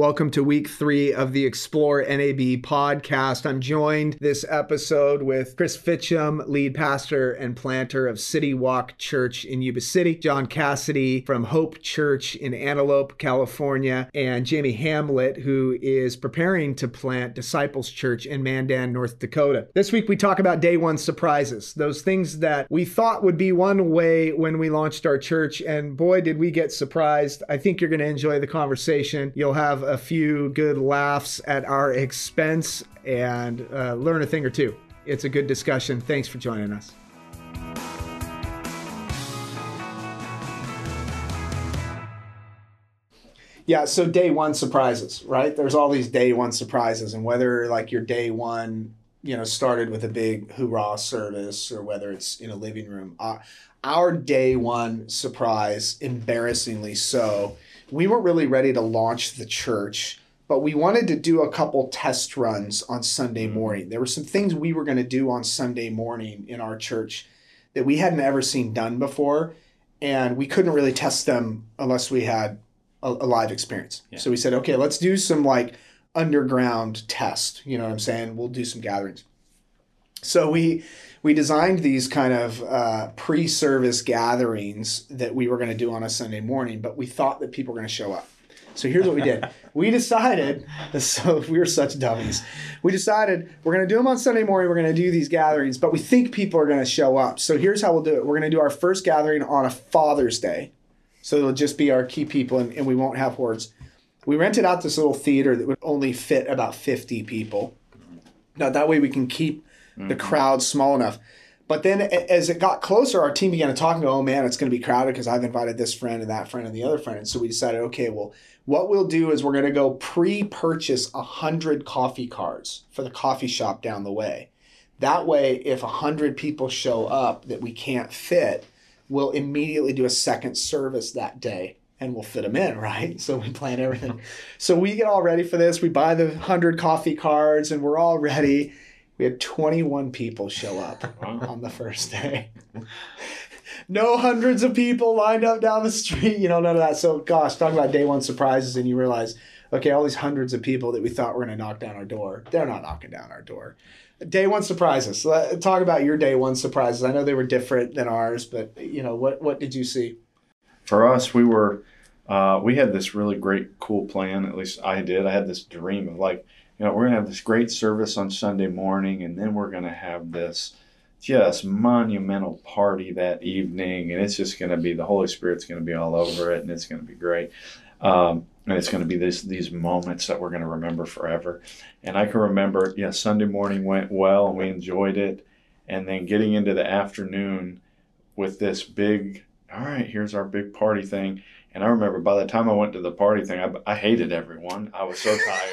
Welcome to week 3 of the Explore NAB podcast. I'm joined this episode with Chris Fitchum, lead pastor and planter of City Walk Church in Yuba City, John Cassidy from Hope Church in Antelope, California, and Jamie Hamlet, who is preparing to plant Disciples Church in Mandan, North Dakota. This week we talk about day one surprises, those things that we thought would be one way when we launched our church, and boy, did we get surprised. I think you're going to enjoy the conversation. You'll have a few good laughs at our expense and learn a thing or two. It's a good discussion. Thanks for joining us. Yeah, so day one surprises, right? There's all these day one surprises, and whether like your day one, you know, started with a big hoorah service or whether it's in a living room. Our day one surprise, embarrassingly so, we weren't really ready to launch the church, but we wanted to do a couple test runs on Sunday morning. There were some things we were going to do on Sunday morning in our church that we hadn't ever seen done before, and we couldn't really test them unless we had a live experience. Yeah. So we said, okay, let's do some like underground test. You know what I'm saying? We'll do some gatherings. So we designed these kind of pre-service gatherings that we were going to do on a Sunday morning, but we thought that people were going to show up. So here's what we did. We decided, so we were such dummies. We decided we're going to do them on Sunday morning. We're going to do these gatherings, but we think people are going to show up. So here's how we'll do it. We're going to do our first gathering on a Father's Day. So it'll just be our key people, and we won't have hordes. We rented out this little theater that would only fit about 50 people. Now, that way we can keep the crowd small enough. But then as it got closer, our team began to talk and go, oh, man, it's going to be crowded because I've invited this friend and that friend and the other friend. And so we decided, okay, well, what we'll do is we're going to go pre-purchase 100 coffee cards for the coffee shop down the way. That way, if 100 people show up that we can't fit, we'll immediately do a second service that day and we'll fit them in, right? So we plan everything. So we get all ready for this. We buy the 100 coffee cards and we're all ready. We had 21 people show up on the first day. No hundreds of people lined up down the street, you know, none of that. So, gosh, talking about day one surprises, and you realize, okay, all these hundreds of people that we thought were going to knock down our door, they're not knocking down our door. Day one surprises. Talk about your day one surprises. I know they were different than ours, but, you know, what did you see? For us, we were, we had this really great, cool plan, at least I did. I had this dream of, like, you know, we're going to have this great service on Sunday morning, and then we're going to have this just monumental party that evening, and it's just going to be, the Holy Spirit's going to be all over it, and it's going to be great. And it's going to be these moments that we're going to remember forever. And I can remember, yeah, Sunday morning went well, and we enjoyed it, and then getting into the afternoon with this big, all right, here's our big party thing. And I remember by the time I went to the party thing, I hated everyone. I was so tired.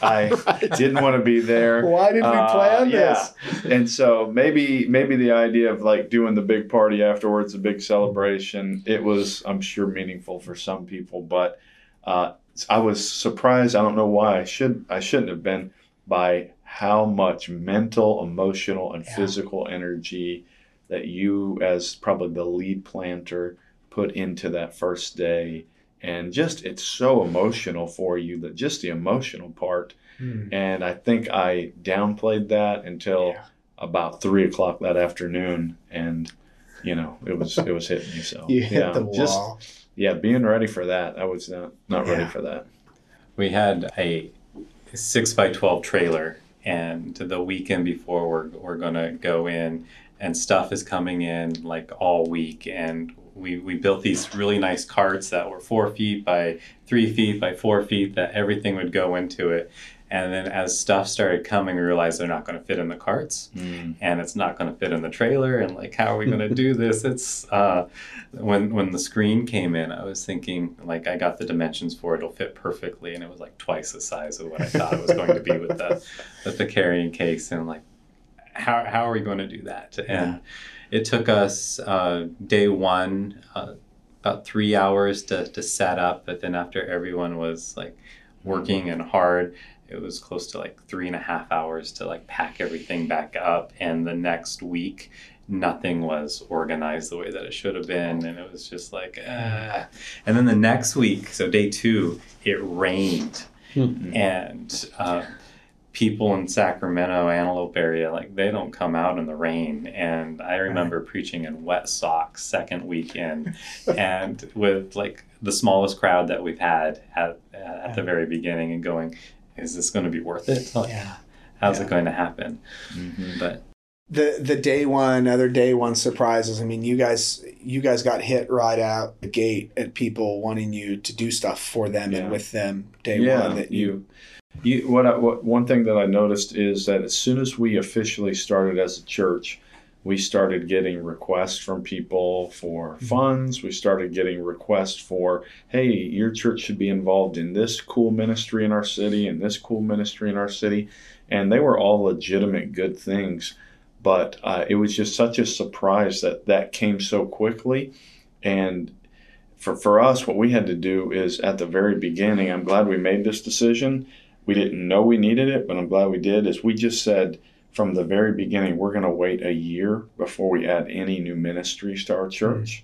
I didn't want to be there. Why did we plan this? And so maybe the idea of like doing the big party afterwards, the big celebration, it was, I'm sure, meaningful for some people. But I was surprised. I don't know why I shouldn't have been, by how much mental, emotional, and physical energy that you, as probably the lead planter, put into that first day. And just, it's so emotional for you, that just the emotional part. And I think I downplayed that until about 3 o'clock that afternoon, and you know, it was hitting me. So you hit the wall. Being ready for that, I was not ready for that. We had a 6x12 trailer, and the weekend before we're gonna go in, and stuff is coming in like all week. And we built these really nice carts that were 4 feet by 3 feet by 4 feet, that everything would go into it. And then as stuff started coming, we realized they're not going to fit in the carts, and it's not going to fit in the trailer. And like, how are we going to do this? It's when the screen came in, I was thinking, like, I got the dimensions for it, it'll fit perfectly. And it was like twice the size of what I thought it was going to be with the carrying case. And I'm like, how are we going to do that? And it took us day one about 3 hours to set up, but then after everyone was like working and hard, it was close to like 3.5 hours to like pack everything back up. And the next week, nothing was organized the way that it should have been, and it was just like. And then the next week, so day 2, it rained. Mm-hmm. And people in Sacramento, Antelope area, like they don't come out in the rain. And I remember preaching in wet socks second weekend and with like the smallest crowd that we've had at the very beginning and going, is this going to be worth it? Like, how's it going to happen? Mm-hmm. But the other day one surprises. I mean, you guys got hit right out the gate at people wanting you to do stuff for them and with them day one. That one thing that I noticed is that as soon as we officially started as a church, we started getting requests from people for funds. We started getting requests for, hey, your church should be involved in this cool ministry in our city and this cool ministry in our city. And they were all legitimate good things. But it was just such a surprise that came so quickly. And for us, what we had to do is at the very beginning, I'm glad we made this decision. We didn't know we needed it, but I'm glad we did, is we just said from the very beginning, we're going to wait a year before we add any new ministries to our church.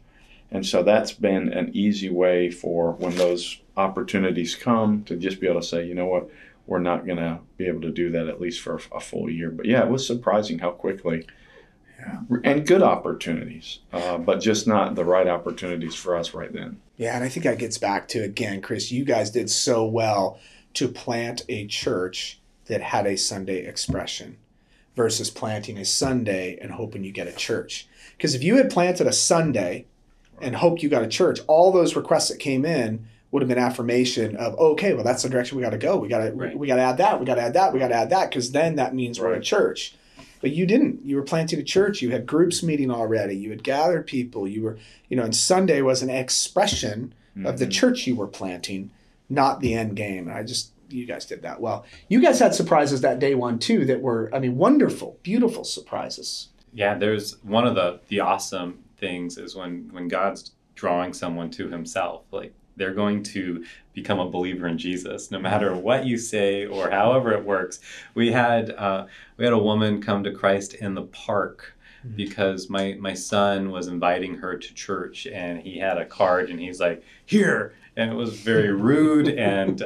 Mm-hmm. And so that's been an easy way for when those opportunities come to just be able to say, you know what, we're not going to be able to do that at least for a full year. But yeah, it was surprising how quickly. Yeah. And good opportunities, but just not the right opportunities for us right then. Yeah, and I think that gets back to, again, Chris, you guys did so well to plant a church that had a Sunday expression versus planting a Sunday and hoping you get a church. Because if you had planted a Sunday and hoped you got a church, all those requests that came in would have been affirmation of, okay, well, that's the direction we got to go. We got to add that. We got to add that. We got to add that, because then that means we're a church. But you didn't. You were planting a church. You had groups meeting already. You had gathered people. You were, and Sunday was an expression of the church you were planting, not the end game. And you guys did that well. You guys had surprises that day one too that were, wonderful, beautiful surprises. Yeah, there's one of the awesome things is when God's drawing someone to himself, like they're going to become a believer in Jesus, no matter what you say or however it works. We had a woman come to Christ in the park because my son was inviting her to church, and he had a card, and he's like, here. And it was very rude, and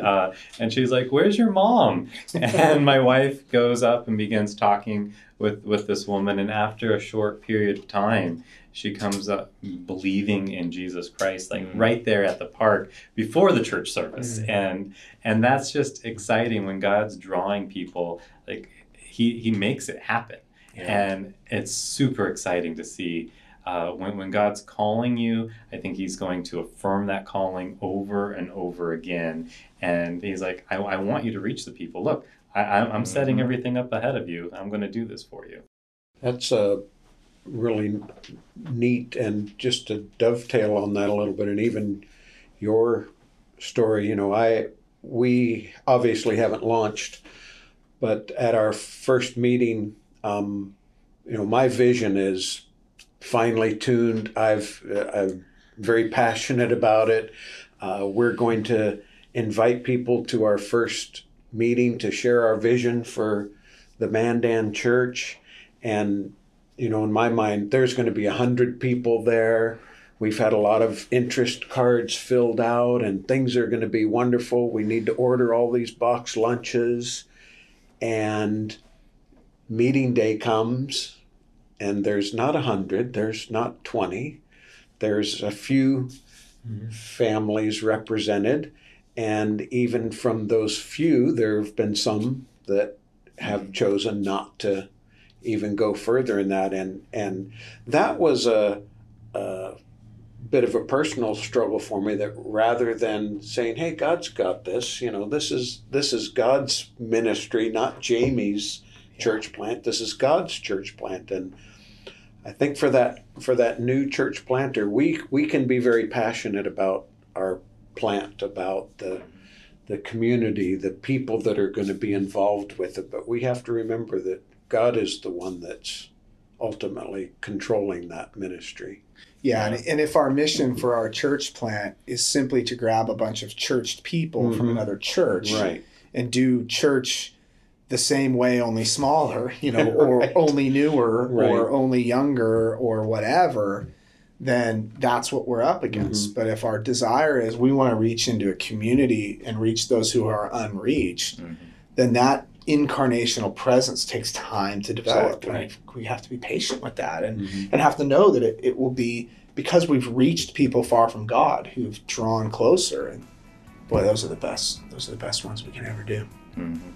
she's like, where's your mom? And my wife goes up and begins talking with this woman, and after a short period of time, she comes up believing in Jesus Christ, like right there at the park before the church service. And that's just exciting when God's drawing people, like he makes it happen. Yeah. And it's super exciting to see. When God's calling you, I think he's going to affirm that calling over and over again. And he's like, I want you to reach the people. Look, I'm setting everything up ahead of you. I'm going to do this for you. That's really neat. And just to dovetail on that a little bit, and even your story, we obviously haven't launched, but at our first meeting, my vision is finely tuned. I'm very passionate about it. We're going to invite people to our first meeting to share our vision for the Mandan Church. And, in my mind, there's going to be 100 people there. We've had a lot of interest cards filled out, and things are going to be wonderful. We need to order all these box lunches. And meeting day comes. And there's not 100, there's not 20, there's a few families represented. And even from those few, there have been some that have chosen not to even go further in that. And that was a bit of a personal struggle for me, that rather than saying, hey, God's got this, this is God's ministry, not Jamie's church plant. This is God's church plant. And I think for that new church planter, we can be very passionate about our plant, about the community, the people that are going to be involved with it. But we have to remember that God is the one that's ultimately controlling that ministry. Yeah, and if our mission for our church plant is simply to grab a bunch of churched people from another church and do church the same way, only smaller, or only newer or only younger or whatever, then that's what we're up against. Mm-hmm. But if our desire is we want to reach into a community and reach those who are unreached, mm-hmm. then that incarnational presence takes time to develop. Exactly. Right? We have to be patient with that and, mm-hmm. and have to know that it will be because we've reached people far from God who've drawn closer. And boy, those are the best. Those are the best ones we can ever do. Mm-hmm.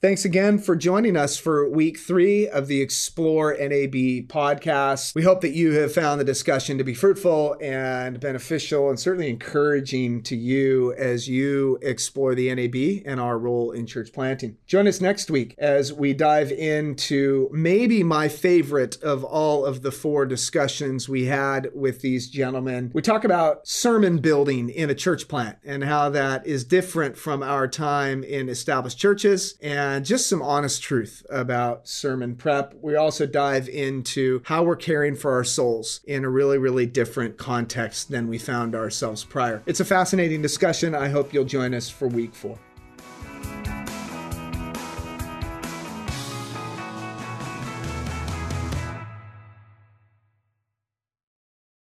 Thanks again for joining us for week 3 of the Explore NAB podcast. We hope that you have found the discussion to be fruitful and beneficial and certainly encouraging to you as you explore the NAB and our role in church planting. Join us next week as we dive into maybe my favorite of all of the 4 discussions we had with these gentlemen. We talk about sermon building in a church plant and how that is different from our time in established churches, and just some honest truth about sermon prep. We also dive into how we're caring for our souls in a really, really different context than we found ourselves prior. It's a fascinating discussion. I hope you'll join us for week 4.